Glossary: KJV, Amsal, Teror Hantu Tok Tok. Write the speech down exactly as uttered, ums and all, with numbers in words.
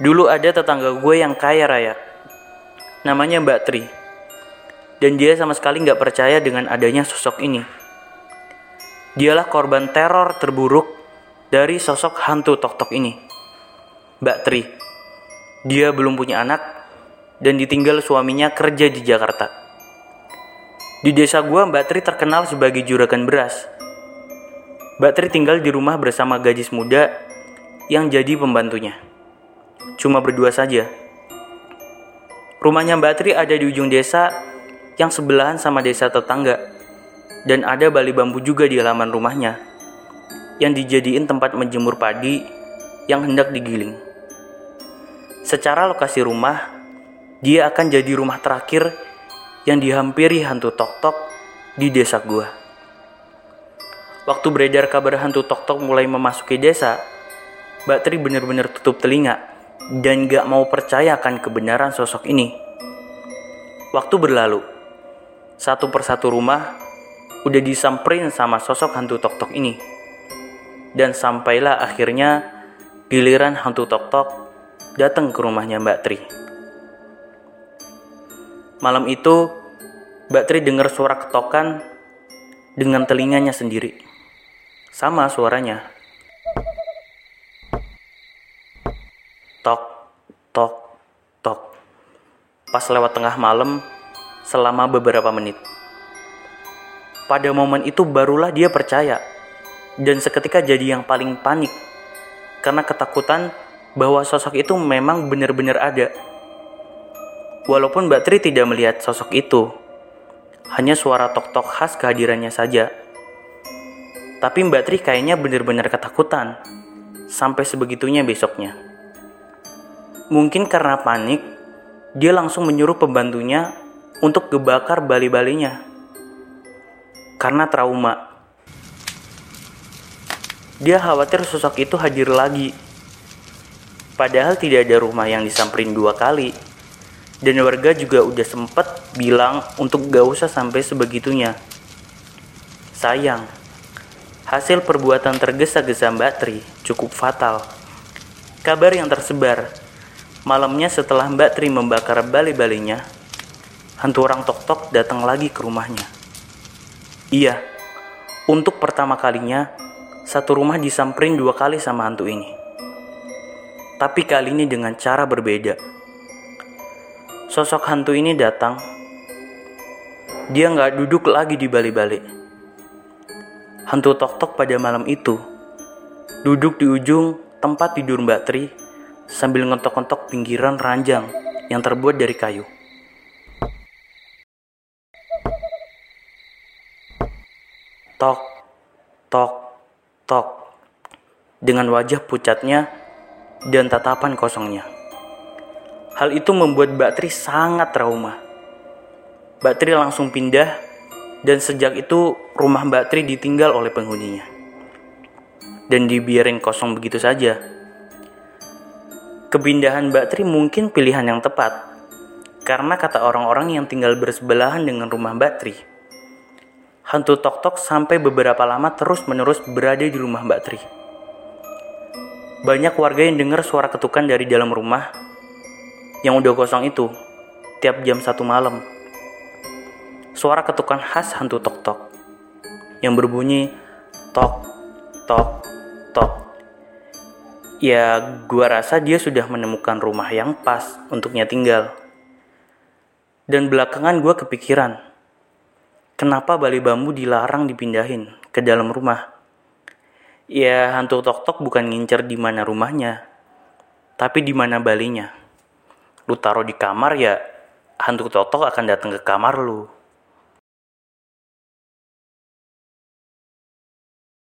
Dulu ada tetangga gue yang kaya raya, namanya Mbak Tri, dan dia sama sekali gak percaya dengan adanya sosok ini. Dialah korban teror terburuk dari sosok hantu tok-tok ini, Mbak Tri. Dia belum punya anak dan ditinggal suaminya kerja di Jakarta. Di desa gua, Mbak Tri terkenal sebagai juragan beras. Mbak Tri tinggal di rumah bersama gadis muda yang jadi pembantunya. Cuma berdua saja. Rumahnya Mbak Tri ada di ujung desa yang sebelahan sama desa tetangga, dan ada bali bambu juga di halaman rumahnya yang dijadiin tempat menjemur padi yang hendak digiling. Secara lokasi rumah, dia akan jadi rumah terakhir yang dihampiri hantu tok-tok di desa gua. Waktu beredar kabar hantu tok-tok mulai memasuki desa, Mbak Tri benar-benar tutup telinga dan gak mau percayakan kebenaran sosok ini. Waktu berlalu, satu persatu rumah udah disamperin sama sosok hantu tok-tok ini, dan sampailah akhirnya giliran hantu tok-tok datang ke rumahnya Mbak Tri. Malam itu, Mbak Tri dengar suara ketokan dengan telinganya sendiri, sama suaranya. Tok, tok, tok. Pas lewat tengah malam selama beberapa menit. Pada momen itu barulah dia percaya, dan seketika jadi yang paling panik karena ketakutan bahwa sosok itu memang benar-benar ada. Walaupun Mbak Tri tidak melihat sosok itu, hanya suara tok-tok khas kehadirannya saja. Tapi Mbak Tri kayaknya benar-benar ketakutan sampai sebegitunya besoknya. Mungkin karena panik, dia langsung menyuruh pembantunya untuk gebakar bali-balinya karena trauma. Dia khawatir sosok itu hadir lagi. Padahal tidak ada rumah yang disamperin dua kali, dan warga juga udah sempet bilang untuk gak usah sampai sebegitunya. Sayang, hasil perbuatan tergesa-gesa Mbak Tri cukup fatal. Kabar yang tersebar malamnya setelah Mbak Tri membakar bali-balinya, hantu orang tok-tok datang lagi ke rumahnya. Iya, untuk pertama kalinya, satu rumah disamperin dua kali sama hantu ini. Tapi kali ini dengan cara berbeda. Sosok hantu ini datang, dia gak duduk lagi di bali-bali. Hantu tok-tok pada malam itu duduk di ujung tempat tidur Mbak Tri sambil ngetok-ngetok pinggiran ranjang yang terbuat dari kayu. Tok, tok, tok. Dengan wajah pucatnya dan tatapan kosongnya. Hal itu membuat Mbak Tri sangat trauma. Mbak Tri langsung pindah, dan sejak itu rumah Mbak Tri ditinggal oleh penghuninya dan dibiarin kosong begitu saja. Kepindahan Mbak Tri mungkin pilihan yang tepat, karena kata orang-orang yang tinggal bersebelahan dengan rumah Mbak Tri, hantu tok-tok sampai beberapa lama terus-menerus berada di rumah Mbak Tri. Banyak warga yang dengar suara ketukan dari dalam rumah yang udah kosong itu tiap jam satu malam. Suara ketukan khas hantu tok-tok yang berbunyi tok, tok, tok. Ya, gua rasa dia sudah menemukan rumah yang pas untuknya tinggal. Dan belakangan gua kepikiran, kenapa bali bambu dilarang dipindahin ke dalam rumah? Ya, hantu tok-tok bukan ngincer di mana rumahnya, tapi di mana balinya. Lu taruh di kamar, ya hantu tok-tok akan datang ke kamar lu.